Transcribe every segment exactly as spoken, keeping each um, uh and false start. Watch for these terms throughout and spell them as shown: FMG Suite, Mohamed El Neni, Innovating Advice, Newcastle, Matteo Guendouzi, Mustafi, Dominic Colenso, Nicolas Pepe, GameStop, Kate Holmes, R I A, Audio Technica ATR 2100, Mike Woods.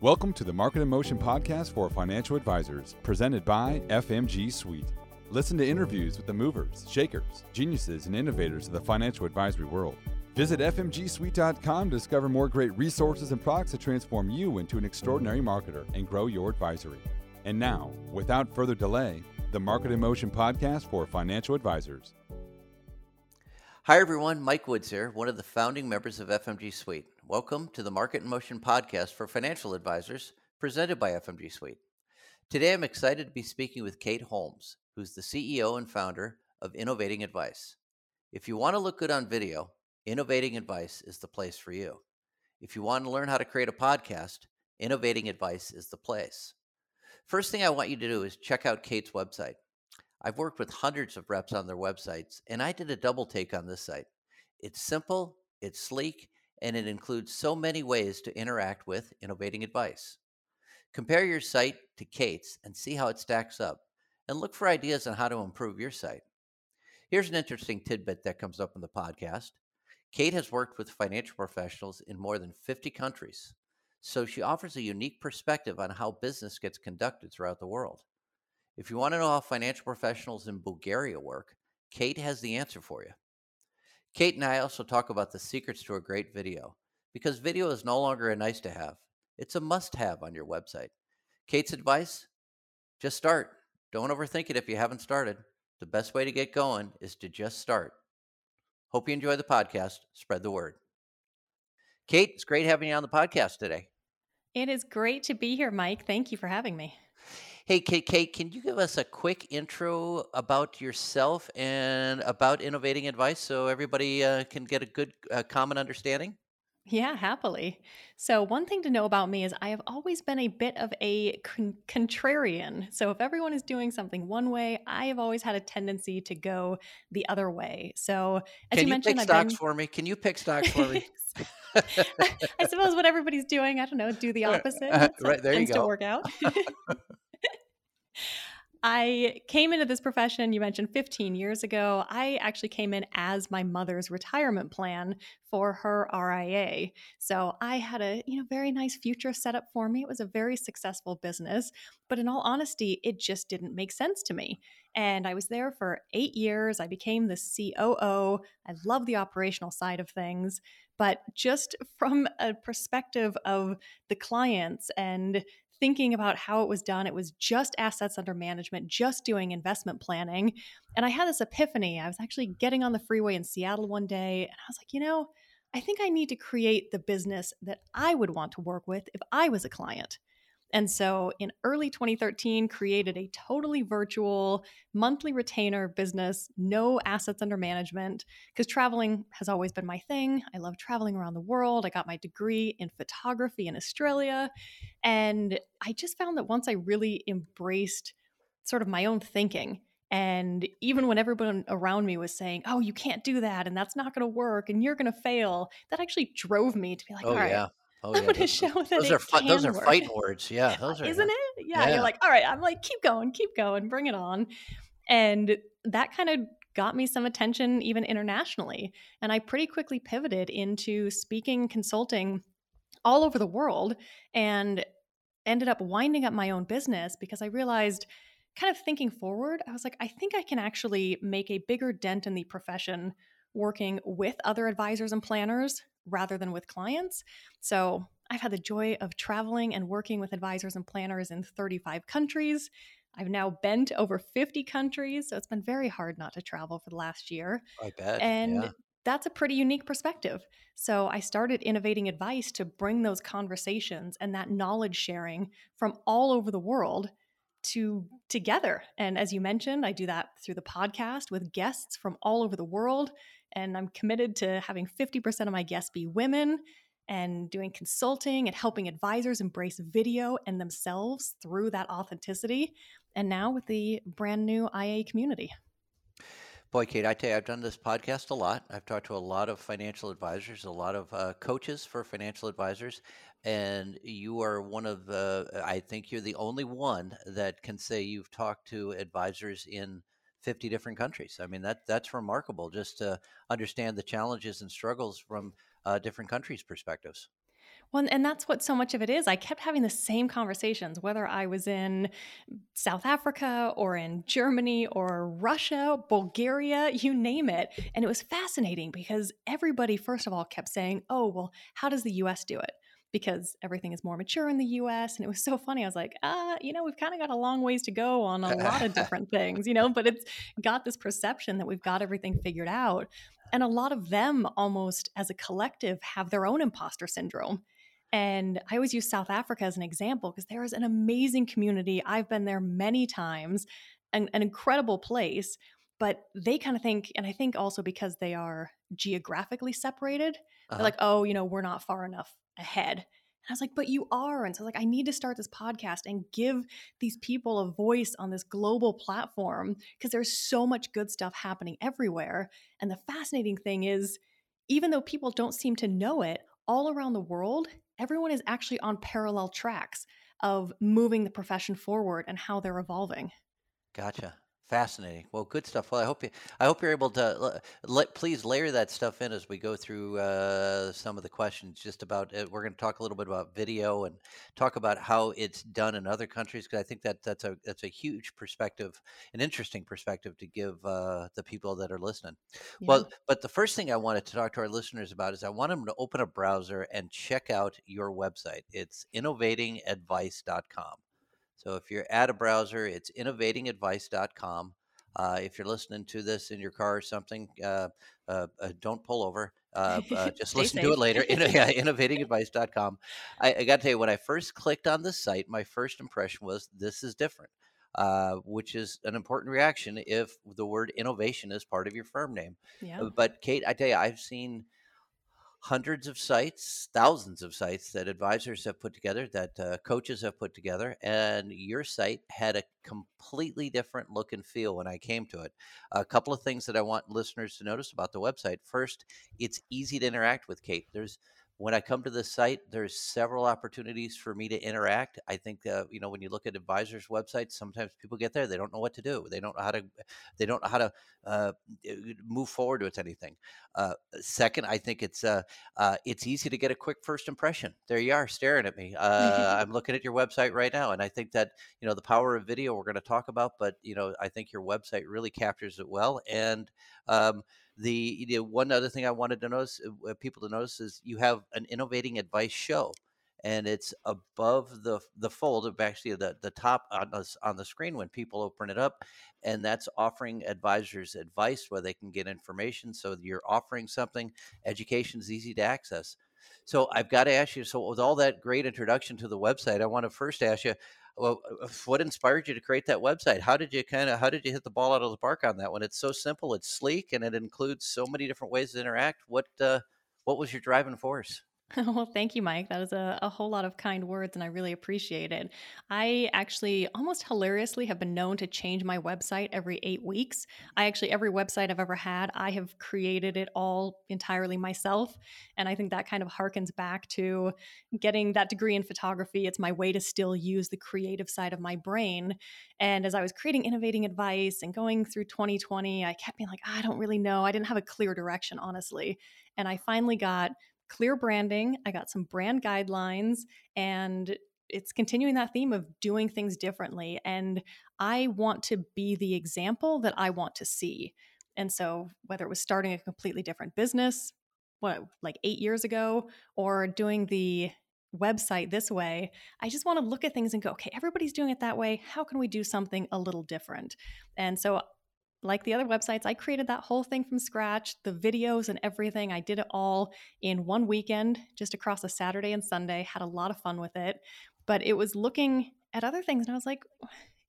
Welcome to the Market in Motion podcast for financial advisors, presented by F M G Suite. Listen to interviews with the movers, shakers, geniuses, and innovators of the financial advisory world. Visit F M G suite dot com to discover more great resources and products that transform you into an extraordinary marketer and grow your advisory. And now, without further delay, the Market in Motion podcast for financial advisors. Hi everyone, Mike Woods here, one of the founding members of F M G Suite. Welcome to the Market in Motion podcast for financial advisors, presented by F M G Suite. Today I'm excited to be speaking with Kate Holmes, who's the C E O and founder of Innovating Advice. If you want to look good on video, Innovating Advice is the place for you. If you want to learn how to create a podcast, Innovating Advice is the place. First thing I want you to do is check out Kate's website. I've worked with hundreds of reps on their websites, and I did a double take on this site. It's simple, it's sleek, and it includes so many ways to interact with Innovating Advice. Compare your site to Kate's and see how it stacks up, and look for ideas on how to improve your site. Here's an interesting tidbit that comes up in the podcast. Kate has worked with financial professionals in more than fifty countries, so she offers a unique perspective on how business gets conducted throughout the world. If you want to know how financial professionals in Bulgaria work, Kate has the answer for you. Kate and I also talk about the secrets to a great video, because video is no longer a nice to have. It's a must have on your website. Kate's advice? Just start. Don't overthink it if you haven't started. The best way to get going is to just start. Hope you enjoy the podcast. Spread the word. Kate, it's great having you on the podcast today. It is great to be here, Mike. Thank you for having me. Hey, Kate, Kate, can you give us a quick intro about yourself and about Innovating Advice so everybody uh, can get a good uh, common understanding? Yeah, happily. So one thing to know about me is I have always been a bit of a con- contrarian. So if everyone is doing something one way, I have always had a tendency to go the other way. So as you, you mentioned, I've been... Can you pick stocks for me? Can you pick stocks for me? I suppose what everybody's doing, I don't know, do the opposite. Uh, right, there you go. It tends to work out. I came into this profession, you mentioned fifteen years ago. I actually came in as my mother's retirement plan for her R I A. So I had a, you know, very nice future set up for me. It was a very successful business, but in all honesty, it just didn't make sense to me. And I was there for eight years. I became the C O O. I love the operational side of things, but just from a perspective of the clients and thinking about how it was done. It was just assets under management, just doing investment planning. And I had this epiphany. I was actually getting on the freeway in Seattle one day, and I was like, you know, I think I need to create the business that I would want to work with if I was a client. And so in early twenty thirteen, created a totally virtual monthly retainer business, no assets under management, because traveling has always been my thing. I love traveling around the world. I got my degree in photography in Australia. And I just found that once I really embraced sort of my own thinking, and even when everyone around me was saying, oh, you can't do that, and that's not going to work, and you're going to fail, that actually drove me to be like, oh, all right. Yeah. Oh, I'm yeah, going to show that those it are can those are work. Fight words, yeah. Those are, Isn't it? Yeah, yeah. You're like, all right. I'm like, keep going, keep going, bring it on, and that kind of got me some attention even internationally. And I pretty quickly pivoted into speaking, consulting, all over the world, and ended up winding up my own business because I realized, kind of thinking forward, I was like, I think I can actually make a bigger dent in the profession working with other advisors and planners rather than with clients. So I've had the joy of traveling and working with advisors and planners in thirty-five countries. I've now been to over fifty countries. So it's been very hard not to travel for the last year. I bet. And yeah. That's a pretty unique perspective. So I started Innovating Advice to bring those conversations and that knowledge sharing from all over the world to together. And as you mentioned, I do that through the podcast with guests from all over the world. And I'm committed to having fifty percent of my guests be women and doing consulting and helping advisors embrace video and themselves through that authenticity. And now with the brand new I A community. Boy, Kate, I tell you, I've done this podcast a lot. I've talked to a lot of financial advisors, a lot of uh, coaches for financial advisors. And you are one of the, uh, I think you're the only one that can say you've talked to advisors in fifty different countries. I mean, that that's remarkable just to understand the challenges and struggles from uh, different countries' perspectives. Well, and that's what so much of it is. I kept having the same conversations, whether I was in South Africa or in Germany or Russia, Bulgaria, you name it. And it was fascinating because everybody, first of all, kept saying, oh, well, how does the U S do it? Because everything is more mature in the U S. And it was so funny. I was like, ah, you know, we've kind of got a long ways to go on a lot of different things, you know, but it's got this perception that we've got everything figured out. And a lot of them almost as a collective have their own imposter syndrome. And I always use South Africa as an example because there is an amazing community. I've been there many times, an, an incredible place, but they kind of think, and I think also because they are geographically separated, uh-huh. they're like, oh, you know, we're not far enough ahead. And I was like, but you are. And so I was like, I need to start this podcast and give these people a voice on this global platform because there's so much good stuff happening everywhere. And the fascinating thing is, even though people don't seem to know it, all around the world, everyone is actually on parallel tracks of moving the profession forward and how they're evolving. Gotcha. Fascinating. Well, good stuff. Well, I hope you, I hope you're able to let, please layer that stuff in as we go through uh, some of the questions just about, uh, we're going to talk a little bit about video and talk about how it's done in other countries. Cause I think that that's a, that's a huge perspective, an interesting perspective to give uh, the people that are listening. Yeah. Well, but the first thing I wanted to talk to our listeners about is I want them to open a browser and check out your website. It's innovating advice dot com. So if you're at a browser, it's innovating advice dot com. Uh, if you're listening to this in your car or something, uh, uh, uh, don't pull over. Uh, uh, just listen to it later. In, yeah, innovating advice dot com. I, I got to tell you, when I first clicked on this site, my first impression was this is different, uh, which is an important reaction if the word innovation is part of your firm name. Yeah. But Kate, I tell you, I've seen hundreds of sites, thousands of sites that advisors have put together, that uh, coaches have put together, and your site had a completely different look and feel when I came to it. A couple of things that I want listeners to notice about the website. First, it's easy to interact with, Kate. There's When I come to this site, there's several opportunities for me to interact. I think, uh, you know, when you look at advisors' websites, sometimes people get there, they don't know what to do. They don't know how to, they don't know how to uh, move forward with anything. Uh, second, I think it's uh, uh, it's easy to get a quick first impression. There you are, staring at me. Uh, I'm looking at your website right now, and I think that, you know, the power of video we're going to talk about, but you know, I think your website really captures it well. And um, The, the one other thing I wanted to notice, uh, people to notice, is you have an Innovating Advice show, and it's above the the fold of actually the the top on the, on the screen when people open it up, and that's offering advisors advice where they can get information. So you're offering something. Education is easy to access. So I've got to ask you. So with all that great introduction to the website, I want to first ask you, well, what inspired you to create that website? How did you kind of, how did you hit the ball out of the park on that one? It's so simple, it's sleek, and it includes so many different ways to interact. What, uh, what was your driving force? Well, thank you, Mike. That was a, a whole lot of kind words, and I really appreciate it. I actually almost hilariously have been known to change my website every eight weeks. I actually, every website I've ever had, I have created it all entirely myself. And I think that kind of harkens back to getting that degree in photography. It's my way to still use the creative side of my brain. And as I was creating Innovating Advice and going through twenty twenty, I kept being like, I don't really know. I didn't have a clear direction, honestly. And I finally got clear branding. I got some brand guidelines, and it's continuing that theme of doing things differently. And I want to be the example that I want to see. And so whether it was starting a completely different business, what, like eight years ago, or doing the website this way, I just want to look at things and go, okay, everybody's doing it that way. How can we do something a little different? And so like the other websites, I created that whole thing from scratch, the videos and everything. I did it all in one weekend, just across a Saturday and Sunday, had a lot of fun with it. But it was looking at other things, and I was like,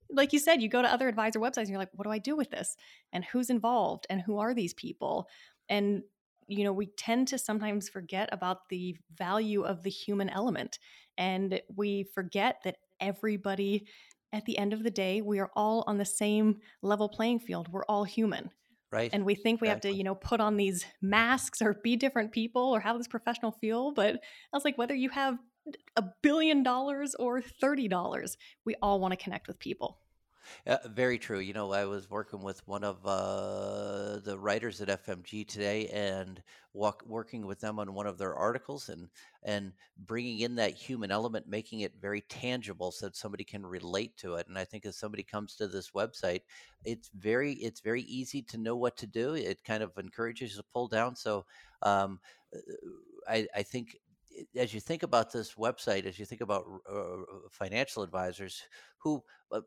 like you said, you go to other advisor websites and you're like, what do I do with this? And who's involved? And who are these people? And, you know, we tend to sometimes forget about the value of the human element. And we forget that everybody, at the end of the day, we are all on the same level playing field. We're all human. Right. And we think we exactly. have to, you know, put on these masks or be different people or have this professional feel. But I was like, whether you have a billion dollars or thirty dollars, we all want to connect with people. Uh, very true. You know, I was working with one of uh, the writers at F M G today, and walk, working with them on one of their articles, and and bringing in that human element, making it very tangible so that somebody can relate to it. And I think as somebody comes to this website, it's very it's very easy to know what to do. It kind of encourages you to pull down. So um, I, I think. As you think about this website, as you think about uh, financial advisors, who uh,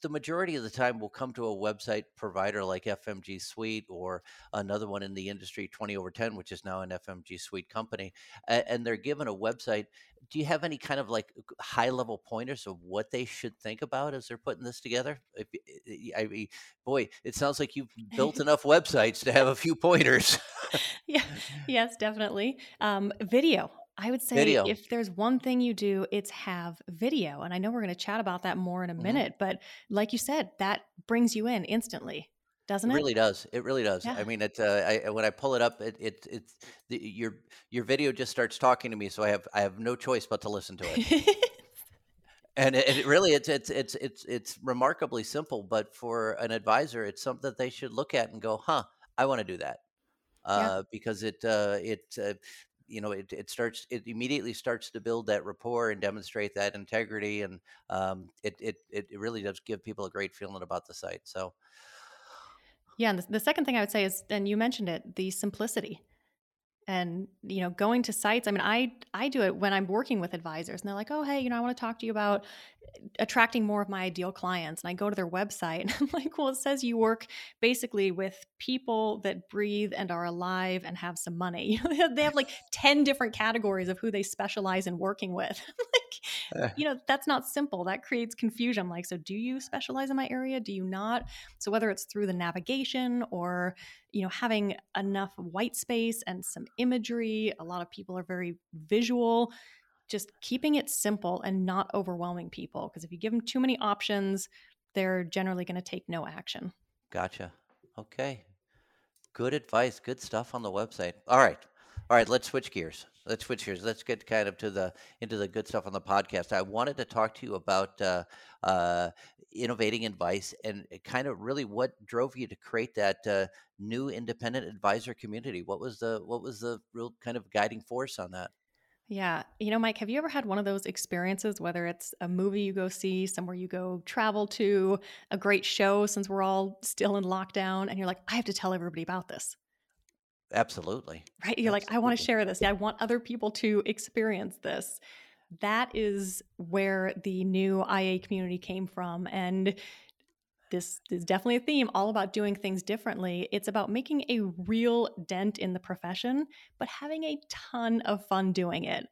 the majority of the time will come to a website provider like F M G Suite or another one in the industry, twenty over ten, which is now an F M G Suite company, and they're given a website. Do you have any kind of like high level pointers of what they should think about as they're putting this together? I mean, boy, it sounds like you've built enough websites to have a few pointers. Yeah, yes, definitely. Um, video. I would say video. If there's one thing you do, it's have video. And I know we're going to chat about that more in a minute, mm-hmm. but like you said, that brings you in instantly. Doesn't it? It really does. It really does. Yeah. I mean, it, uh, I, when I pull it up, it, it, it's the, your, your video just starts talking to me. So I have, I have no choice but to listen to it. And it, it really, it's, it's, it's, it's, it's remarkably simple, but for an advisor, it's something that they should look at and go, huh, I want to do that. Uh, yeah. Because it, uh, it, uh, you know, it, it starts, it immediately starts to build that rapport and demonstrate that integrity. And um, it, it, it really does give people a great feeling about the site. So. Yeah. And the, the second thing I would say is, and you mentioned it, the simplicity and, you know, going to sites. I mean, I, I do it when I'm working with advisors and they're like, oh, hey, you know, I want to talk to you about attracting more of my ideal clients. And I go to their website and I'm like, well, it says you work basically with people that breathe and are alive and have some money. You know, they have like ten different categories of who they specialize in working with. I'm like, you know, that's not simple. That creates confusion. I'm like, so do you specialize in my area? Do you not? So whether it's through the navigation or, you know, having enough white space and some imagery, a lot of people are very visual. Just keeping it simple and not overwhelming people. Because if you give them too many options, they're generally going to take no action. Gotcha. Okay. Good advice. Good stuff on the website. All right. All right. Let's switch gears. Let's switch gears. Let's get kind of to the into the good stuff on the podcast. I wanted to talk to you about uh, uh, Innovating Advice and kind of really what drove you to create that uh, new independent advisor community. What was the what was the real kind of guiding force on that? Yeah. You know, Mike, have you ever had one of those experiences, whether it's a movie you go see, somewhere you go travel to, a great show since we're all still in lockdown, and you're like, I have to tell everybody about this. Absolutely. Right? You're Absolutely. Like, I want to share this. I want other people to experience this. That is where the new I A community came from. And this is definitely a theme, all about doing things differently. It's about making a real dent in the profession, but having a ton of fun doing it.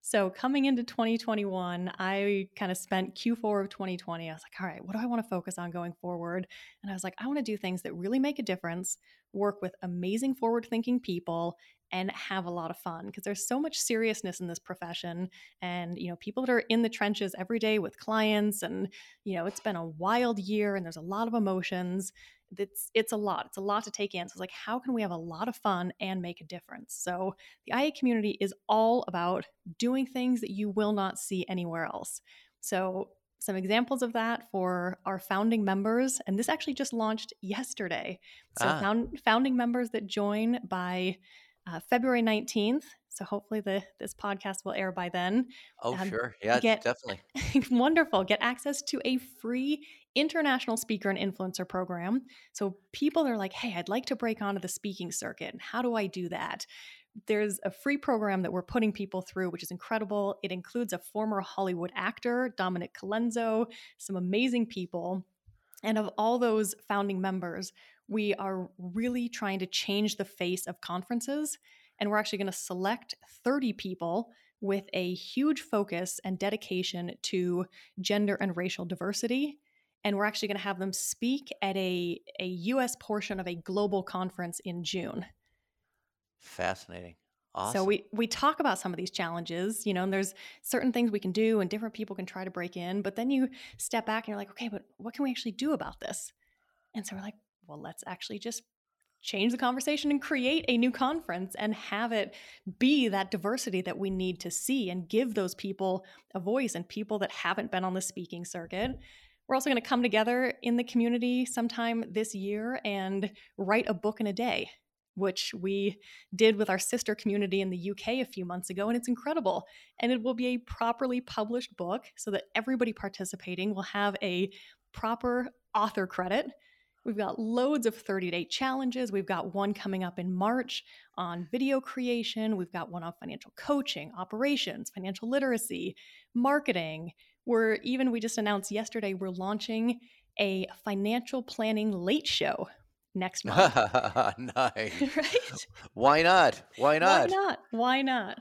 So coming into twenty twenty-one, I kind of spent Q four of twenty twenty. I was like, all right, what do I want to focus on going forward? And I was like, I want to do things that really make a difference, work with amazing forward-thinking people, and have a lot of fun, because there's so much seriousness in this profession. And, you know, people that are in the trenches every day with clients, and, you know, it's been a wild year and there's a lot of emotions. It's, it's a lot. It's a lot to take in. So it's like, how can we have a lot of fun and make a difference? So the I A community is all about doing things that you will not see anywhere else. So some examples of that for our founding members, and this actually just launched yesterday. So ah. found, founding members that join by Uh, February nineteenth. So hopefully the this podcast will air by then. Oh, um, sure. Yeah, get, definitely. Wonderful. Get access to a free international speaker and influencer program. So people are like, hey, I'd like to break onto the speaking circuit. How do I do that? There's a free program that we're putting people through, which is incredible. It includes a former Hollywood actor, Dominic Colenso, some amazing people. And of all those founding members, we are really trying to change the face of conferences, and we're actually going to select thirty people with a huge focus and dedication to gender and racial diversity. And we're actually going to have them speak at a, a U S portion of a global conference in June. Fascinating. Awesome. So we, we talk about some of these challenges, you know, and there's certain things we can do and different people can try to break in, but then you step back and you're like, okay, but what can we actually do about this? And so we're like, well, let's actually just change the conversation and create a new conference and have it be that diversity that we need to see and give those people a voice and people that haven't been on the speaking circuit. We're also going to come together in the community sometime this year and write a book in a day, which we did with our sister community in the U K a few months ago, and it's incredible. And it will be a properly published book so that everybody participating will have a proper author credit. We've got loads of thirty-day challenges. We've got one coming up in March on video creation. We've got one on financial coaching, operations, financial literacy, marketing. We're even, we just announced yesterday, we're launching a financial planning late show next month. Nice. Right? Why not? Why not? Why not? Why not?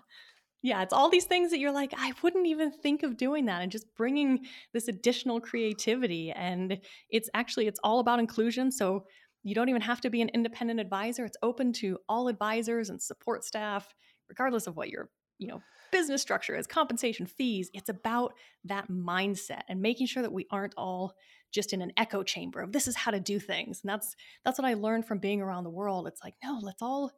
Yeah, it's all these things that you're like, I wouldn't even think of doing that, and just bringing this additional creativity. And it's actually, it's all about inclusion. So you don't even have to be an independent advisor. It's open to all advisors and support staff, regardless of what your, you know, business structure is, compensation, fees. It's about that mindset and making sure that we aren't all just in an echo chamber of this is how to do things. And that's, that's what I learned from being around the world. It's like, no, let's all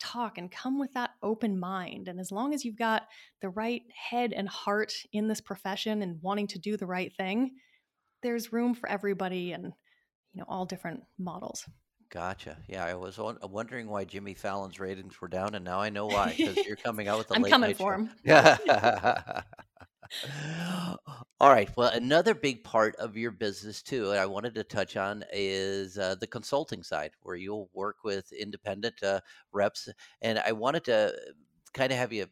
talk and come with that open mind. And as long as you've got the right head and heart in this profession and wanting to do the right thing, there's room for everybody and, you know, all different models. Gotcha. Yeah, I was on, wondering why Jimmy Fallon's ratings were down, and now I know why, because you're coming out with the I'm late coming night for show. Him. Yeah. All right. Well, another big part of your business too, I wanted to touch on is uh, the consulting side, where you'll work with independent uh, reps. And I wanted to kind of have you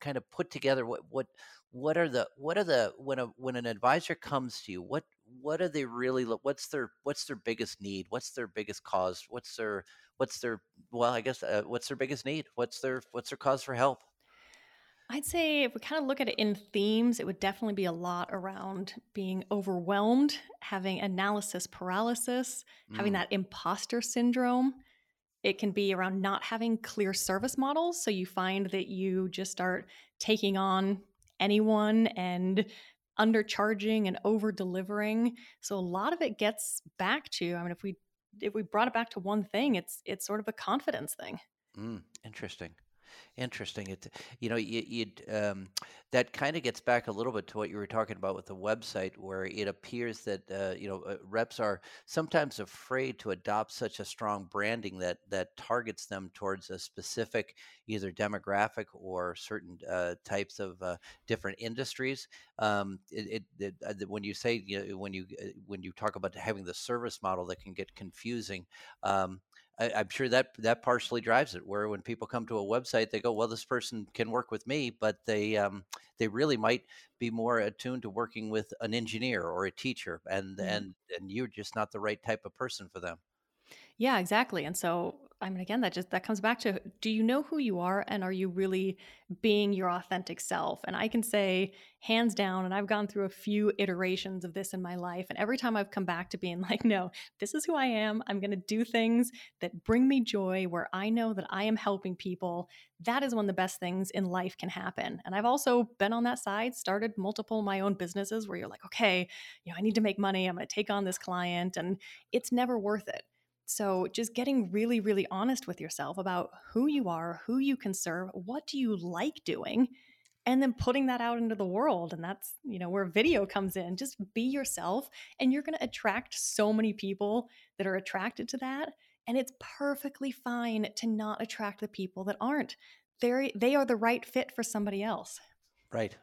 kind of put together what what what are the what are the when a when an advisor comes to you, what what are they really what's their what's their biggest need, what's their biggest cause, what's their what's their well, I guess uh, what's their biggest need, what's their what's their cause for help? I'd say if we kind of look at it in themes, it would definitely be a lot around being overwhelmed, having analysis paralysis, mm. having that imposter syndrome. It can be around not having clear service models. So you find that you just start taking on anyone and undercharging and over-delivering. So a lot of it gets back to, I mean, if we if we brought it back to one thing, it's it's sort of a confidence thing. Mm, interesting. Interesting. It, you know, you, you'd, um, that kind of gets back a little bit to what you were talking about with the website, where it appears that, uh, you know, uh, reps are sometimes afraid to adopt such a strong branding that, that targets them towards a specific either demographic or certain uh, types of uh, different industries. Um, it, it, it, when you say, you know, when you, when you talk about having the service model, that can get confusing. Um, I'm sure that that partially drives it, where when people come to a website, they go, well, this person can work with me, but they um, they really might be more attuned to working with an engineer or a teacher, and, mm-hmm. and and you're just not the right type of person for them. Yeah, exactly. And so, I mean, again, that just that comes back to, do you know who you are, and are you really being your authentic self? And I can say, hands down, and I've gone through a few iterations of this in my life, and every time I've come back to being like, no, this is who I am. I'm going to do things that bring me joy, where I know that I am helping people. That is when the best things in life can happen. And I've also been on that side, started multiple of my own businesses where you're like, okay, you know, I need to make money. I'm going to take on this client, and it's never worth it. So just getting really, really honest with yourself about who you are, who you can serve, what do you like doing, and then putting that out into the world. And that's, you know, where video comes in. Just be yourself, and you're going to attract so many people that are attracted to that. And it's perfectly fine to not attract the people that aren't. They're, they are the right fit for somebody else. Right.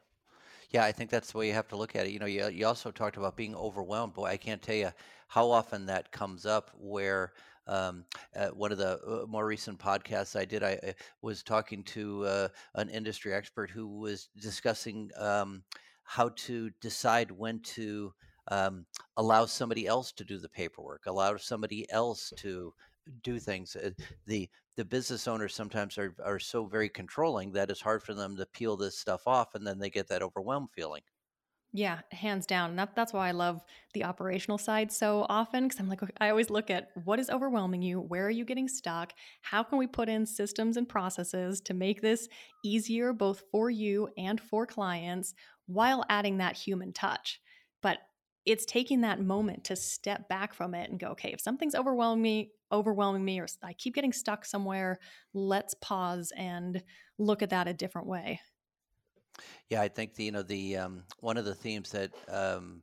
Yeah, I think that's the way you have to look at it. You know, you, you also talked about being overwhelmed. Boy, I can't tell you how often that comes up, where um, uh, one of the more recent podcasts I did, I, I was talking to uh, an industry expert who was discussing um, how to decide when to um, allow somebody else to do the paperwork, allow somebody else to do things. The the business owners sometimes are, are so very controlling that it's hard for them to peel this stuff off, and then they get that overwhelmed feeling. Yeah, hands down. That, that's why I love the operational side so often, because I'm like, I always look at what is overwhelming you, where are you getting stuck, how can we put in systems and processes to make this easier both for you and for clients, while adding that human touch. But it's taking that moment to step back from it and go, okay, if something's overwhelming me, overwhelming me, or I keep getting stuck somewhere, let's pause and look at that a different way. Yeah, I think the, you know, the um, one of the themes that um,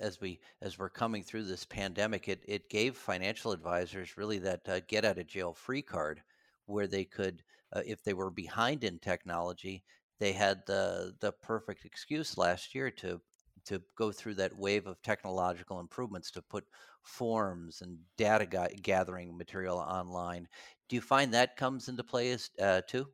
as we as we're coming through this pandemic, it it gave financial advisors really that uh, get out of jail free card, where they could, uh, if they were behind in technology, they had the the perfect excuse last year to to go through that wave of technological improvements to put forms and data ga- gathering material online. Do you find that comes into play as, uh, too?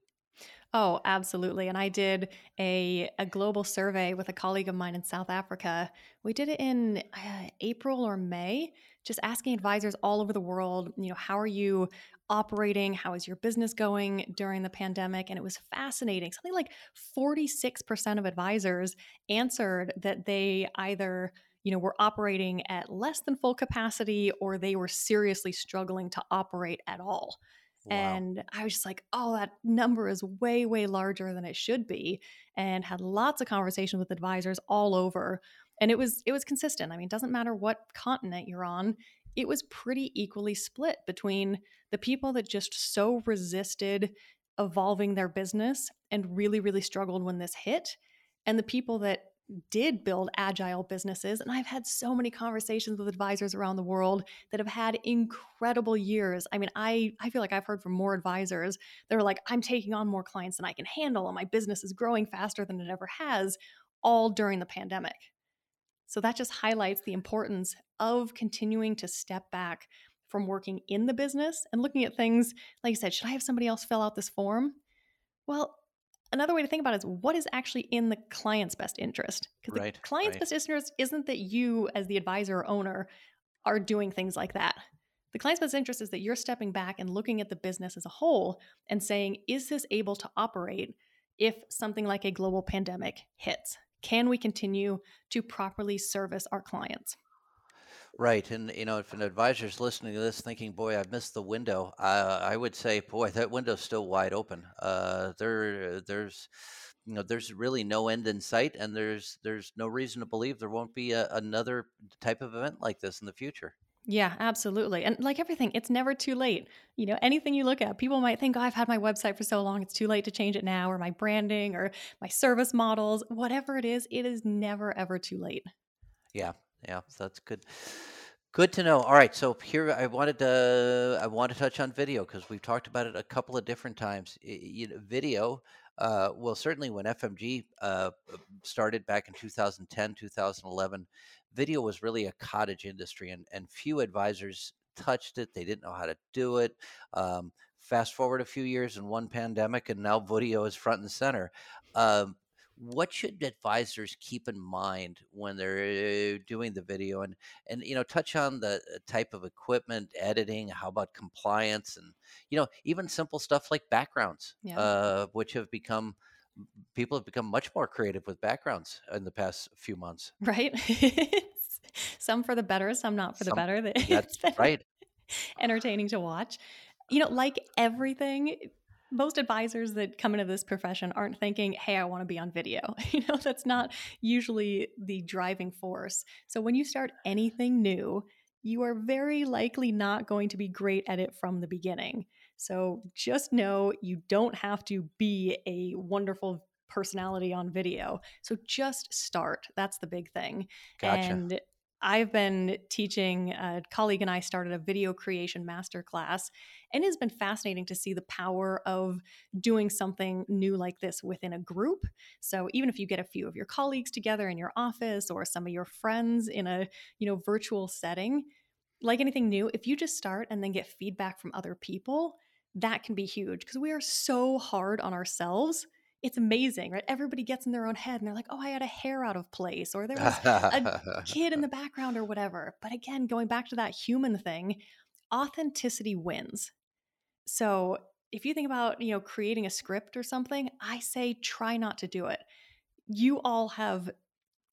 Oh, absolutely. And I did a, a global survey with a colleague of mine in South Africa. We did it in uh, April or May, just asking advisors all over the world, you know, how are you operating? How is your business going during the pandemic? And it was fascinating. Something like forty-six percent of advisors answered that they either, you know, were operating at less than full capacity or they were seriously struggling to operate at all. Wow. And I was just like, oh, that number is way, way larger than it should be, and had lots of conversations with advisors all over. And it was, it was consistent. I mean, it doesn't matter what continent you're on. It was pretty equally split between the people that just so resisted evolving their business and really, really struggled when this hit, and the people that did build agile businesses. And I've had so many conversations with advisors around the world that have had incredible years. I mean, I, I feel like I've heard from more advisors that are like, I'm taking on more clients than I can handle, and my business is growing faster than it ever has, all during the pandemic. So that just highlights the importance of continuing to step back from working in the business and looking at things, like you said, should I have somebody else fill out this form? Well, another way to think about it is what is actually in the client's best interest? Because right, the client's right. best interest isn't that you as the advisor or owner are doing things like that. The client's best interest is that you're stepping back and looking at the business as a whole and saying, is this able to operate if something like a global pandemic hits? Can we continue to properly service our clients? Right. And, you know, if an advisor's listening to this thinking, boy, I've missed the window, uh, I would say, boy, that window's still wide open. Uh, there, there's, you know, there's really no end in sight, and there's, there's no reason to believe there won't be a, another type of event like this in the future. Yeah, absolutely. And like everything, it's never too late. You know, anything you look at, people might think, oh, I've had my website for so long, it's too late to change it now, or my branding, or my service models, whatever it is, it is never, ever too late. Yeah. Yeah. That's good. Good to know. All right. So here I wanted to, I want to touch on video, because we've talked about it a couple of different times. You know, video, uh, well, certainly when F M G uh, started back in two thousand ten, two thousand eleven, video was really a cottage industry, and, and few advisors touched it. They didn't know how to do it. Um, fast forward a few years and one pandemic, and now video is front and center. Um, what should advisors keep in mind when they're doing the video? And, and, you know, touch on the type of equipment, editing, how about compliance, and, you know, even simple stuff like backgrounds, yeah. uh, which have become People have become much more creative with backgrounds in the past few months. Right. Some for the better, some not for some, the better. That's right. Entertaining to watch. You know, like everything, most advisors that come into this profession aren't thinking, hey, I want to be on video. You know, that's not usually the driving force. So when you start anything new, you are very likely not going to be great at it from the beginning. So just know you don't have to be a wonderful personality on video. So just start. That's the big thing. Gotcha. And I've been teaching, a colleague and I started a video creation masterclass, and it's been fascinating to see the power of doing something new like this within a group. So even if you get a few of your colleagues together in your office or some of your friends in a, you know, virtual setting, like anything new, if you just start and then get feedback from other people, that can be huge, because we are so hard on ourselves. It's amazing, right? Everybody gets in their own head and they're like, oh, I had a hair out of place, or there was a kid in the background, or whatever. But again, going back to that human thing, authenticity wins. So if you think about, you know, creating a script or something, I say, try not to do it. You all have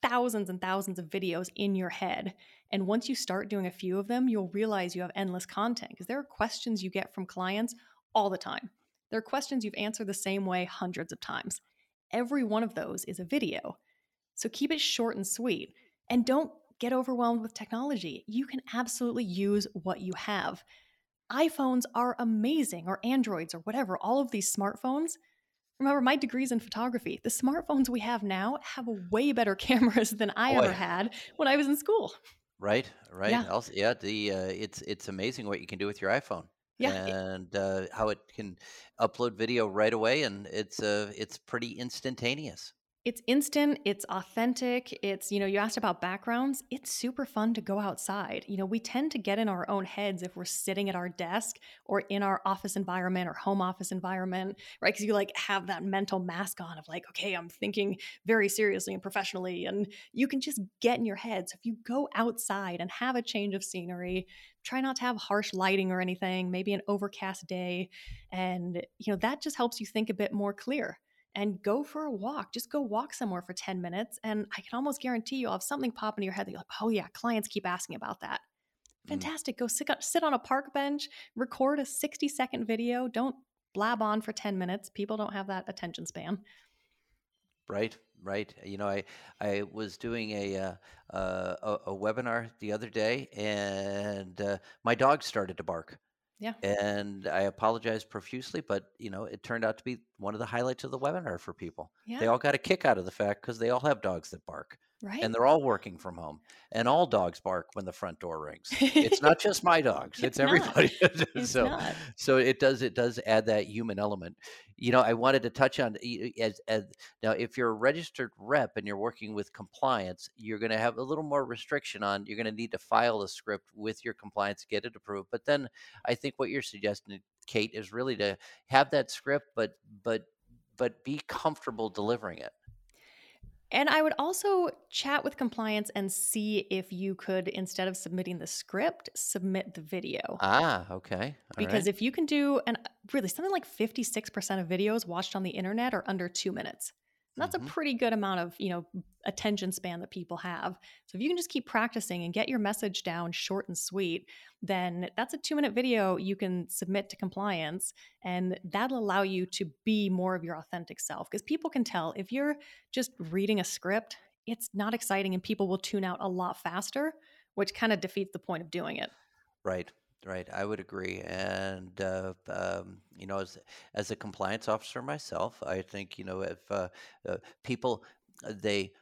thousands and thousands of videos in your head. And once you start doing a few of them, you'll realize you have endless content, because there are questions you get from clients all the time. There are questions you've answered the same way hundreds of times. Every one of those is a video. So keep it short and sweet, and don't get overwhelmed with technology. You can absolutely use what you have. iPhones are amazing, or Androids, or whatever, all of these smartphones. Remember, my degree's in photography. The smartphones we have now have way better cameras than I Boy. ever had when I was in school. Right, right. Yeah, also, yeah the uh, it's it's amazing what you can do with your iPhone. Yeah, and uh, how it can upload video right away, and it's uh, it's pretty instantaneous. It's instant, it's authentic, it's, you know, you asked about backgrounds, it's super fun to go outside. You know, we tend to get in our own heads if we're sitting at our desk or in our office environment or home office environment, right? Because you like have that mental mask on of like, okay, I'm thinking very seriously and professionally, and you can just get in your head. So if you go outside and have a change of scenery, try not to have harsh lighting or anything, maybe an overcast day. And, you know, that just helps you think a bit more clear. And go for a walk. Just go walk somewhere for ten minutes. And I can almost guarantee you'll have something pop into your head that you're like, oh yeah, clients keep asking about that. Fantastic. Mm. Go sit, sit on a park bench, record a sixty second video. Don't blab on for ten minutes. People don't have that attention span. Right, right. You know, I I was doing a uh, uh, a webinar the other day, and uh, my dog started to bark. Yeah. And I apologize profusely, but, you know, it turned out to be one of the highlights of the webinar for people. Yeah. They all got a kick out of the fact because they all have dogs that bark. Right. And they're all working from home. And all dogs bark when the front door rings. It's not just my dogs. It's, it's everybody. It's so not. so it does it does add that human element. You know, I wanted to touch on as, as now if you're a registered rep and you're working with compliance, you're going to have a little more restriction on you're going to need to file a script with your compliance to get it approved. But then I think what you're suggesting, Kate, is really to have that script but but but be comfortable delivering it. And I would also chat with compliance and see if you could, instead of submitting the script, submit the video. Ah, okay. All because right. if you can do, and really something like fifty-six percent of videos watched on the internet are under two minutes. And that's mm-hmm. a pretty good amount of, you know, attention span that people have. So if you can just keep practicing and get your message down short and sweet, then that's a two minute video you can submit to compliance, and that'll allow you to be more of your authentic self, because people can tell if you're just reading a script, it's not exciting and people will tune out a lot faster, which kind of defeats the point of doing it. Right. Right. I would agree. And, uh, um, you know, as as a compliance officer myself, I think, you know, if uh, uh, people, they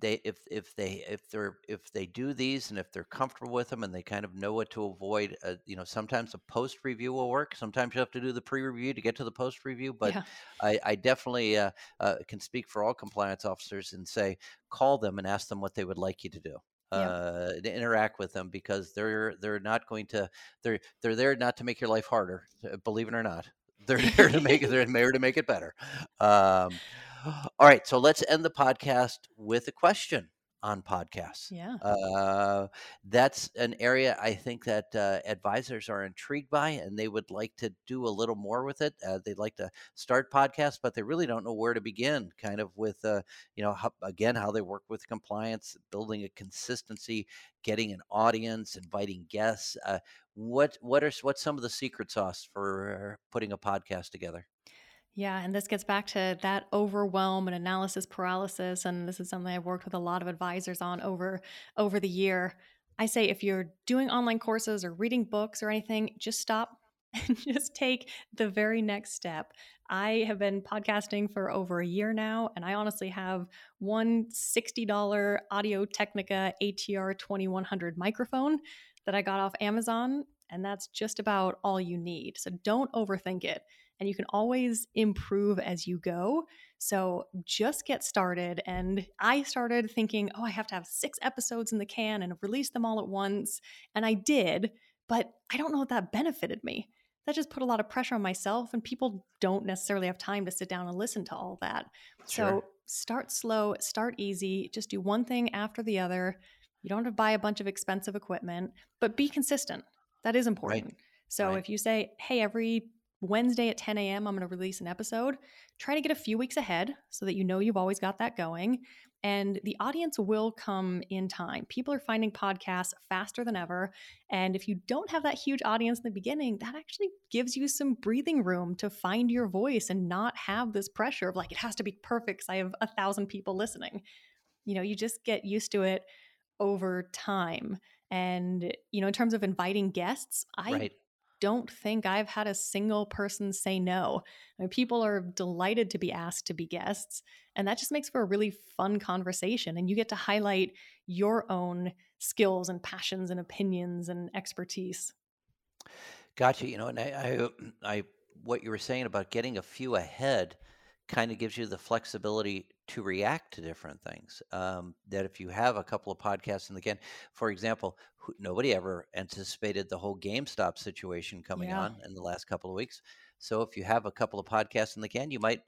they if if they if they're if they do these and if they're comfortable with them and they kind of know what to avoid, uh, you know, sometimes a post review will work. Sometimes you have to do the pre-review to get to the post review. But yeah. I, I definitely uh, uh, can speak for all compliance officers and say, call them and ask them what they would like you to do. Uh, yeah. to interact with them, because they're they're not going to they're they're there not to make your life harder, believe it or not. They're there to make they're there to make it better. Um, all right, so let's end the podcast with a question on podcasts. Yeah, uh, that's an area I think that uh, advisors are intrigued by, and they would like to do a little more with it. Uh, they'd like to start podcasts, but they really don't know where to begin. Kind of with, uh, you know, how, again, how they work with compliance, building a consistency, getting an audience, inviting guests. Uh, what what are what's some of the secret sauce for putting a podcast together? Yeah, and this gets back to that overwhelm and analysis paralysis, and this is something I've worked with a lot of advisors on over over the year. I say if you're doing online courses or reading books or anything, just stop and just take the very next step. I have been podcasting for over a year now, and I honestly have one sixty dollars Audio Technica A T R twenty-one hundred microphone that I got off Amazon, and that's just about all you need. So don't overthink it. And you can always improve as you go. So just get started. And I started thinking, oh, I have to have six episodes in the can and release them all at once. And I did, but I don't know if that benefited me. That just put a lot of pressure on myself, and people don't necessarily have time to sit down and listen to all that. Sure. So start slow, start easy, just do one thing after the other. You don't have to buy a bunch of expensive equipment, but be consistent. That is important. Right. So right. if you say, hey, every Wednesday at ten a.m. I'm going to release an episode. Try to get a few weeks ahead so that you know you've always got that going. And the audience will come in time. People are finding podcasts faster than ever. And if you don't have that huge audience in the beginning, that actually gives you some breathing room to find your voice and not have this pressure of like, it has to be perfect because I have a thousand people listening. You know, you just get used to it over time. And, you know, in terms of inviting guests, I... Right. don't think I've had a single person say no. I mean, people are delighted to be asked to be guests, and that just makes for a really fun conversation. And you get to highlight your own skills and passions and opinions and expertise. Gotcha. You know, and I, I, I what you were saying about getting a few ahead kind of gives you the flexibility to react to different things. Um, that if you have a couple of podcasts, and again, for example, who, nobody ever anticipated the whole GameStop situation coming yeah. on in the last couple of weeks. So if you have a couple of podcasts in the can, you might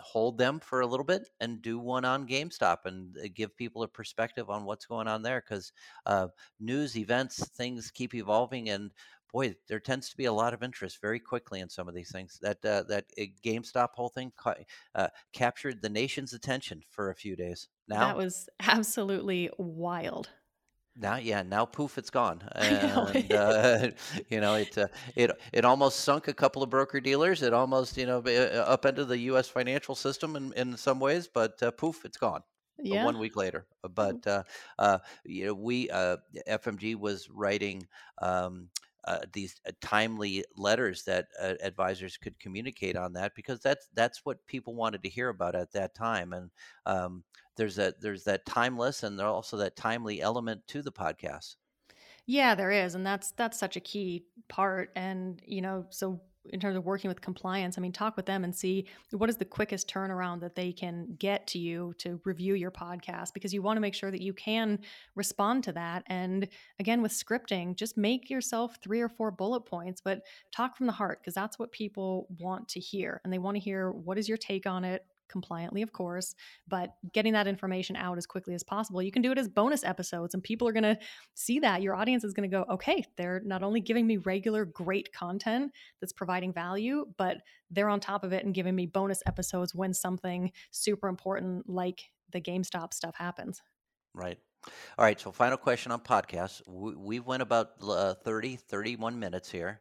hold them for a little bit and do one on GameStop and give people a perspective on what's going on there, because uh, news, events, things keep evolving, and boy, there tends to be a lot of interest very quickly in some of these things. That uh, that GameStop whole thing ca- uh, captured the nation's attention for a few days. Now that was absolutely wild. Now, yeah, now poof, it's gone. And uh, you know, it uh, it it almost sunk a couple of broker dealers. It almost you know upended the U S financial system in, in some ways, but uh, poof, it's gone. Yeah. One week later. But uh, uh, you know, we uh, F M G was writing. Um, Uh, these uh, timely letters that uh, advisors could communicate on that, because that's that's what people wanted to hear about at that time. And um, there's that there's that timeless and there's also that timely element to the podcast. Yeah, there is, and that's that's such a key part. And you know, so in terms of working with compliance, I mean, talk with them and see what is the quickest turnaround that they can get to you to review your podcast, because you want to make sure that you can respond to that. And again, with scripting, just make yourself three or four bullet points, but talk from the heart, because that's what people want to hear. And they want to hear, what is your take on it? Compliantly, of course, but getting that information out as quickly as possible. You can do it as bonus episodes, and people are going to see that. Your audience is going to go, okay, they're not only giving me regular great content that's providing value, but they're on top of it and giving me bonus episodes when something super important like the GameStop stuff happens. Right. All right. So final question on podcasts. We, we went about uh, thirty, thirty-one minutes here.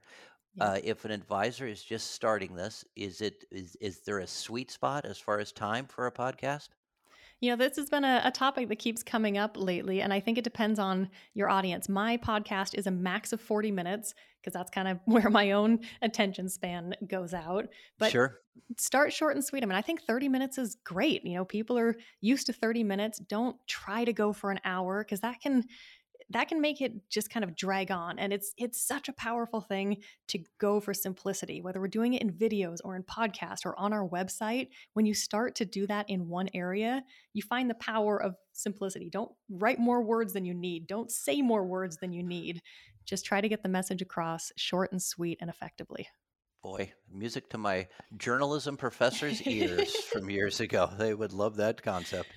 Yes. Uh, if an advisor is just starting this, is it is is there a sweet spot as far as time for a podcast? You know, this has been a, a topic that keeps coming up lately, and I think it depends on your audience. My podcast is a max of forty minutes, because that's kind of where my own attention span goes out. But sure. Start short and sweet. I mean, I think thirty minutes is great. You know, people are used to thirty minutes. Don't try to go for an hour, because that can... that can make it just kind of drag on. And it's it's such a powerful thing to go for simplicity, whether we're doing it in videos or in podcasts or on our website. When you start to do that in one area, you find the power of simplicity. Don't write more words than you need. Don't say more words than you need. Just try to get the message across short and sweet and effectively. Boy, music to my journalism professor's ears from years ago. They would love that concept.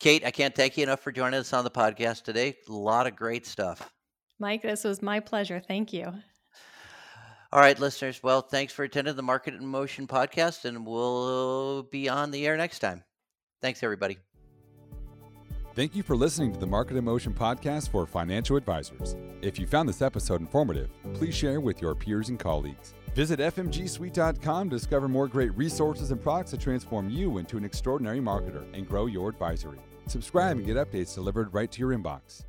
Kate, I can't thank you enough for joining us on the podcast today. A lot of great stuff. Mike, this was my pleasure. Thank you. All right, listeners. Well, thanks for attending the Market in Motion podcast, and we'll be on the air next time. Thanks, everybody. Thank you for listening to the Market in Motion podcast for financial advisors. If you found this episode informative, please share with your peers and colleagues. Visit f m g suite dot com to discover more great resources and products that transform you into an extraordinary marketer and grow your advisory. Subscribe and get updates delivered right to your inbox.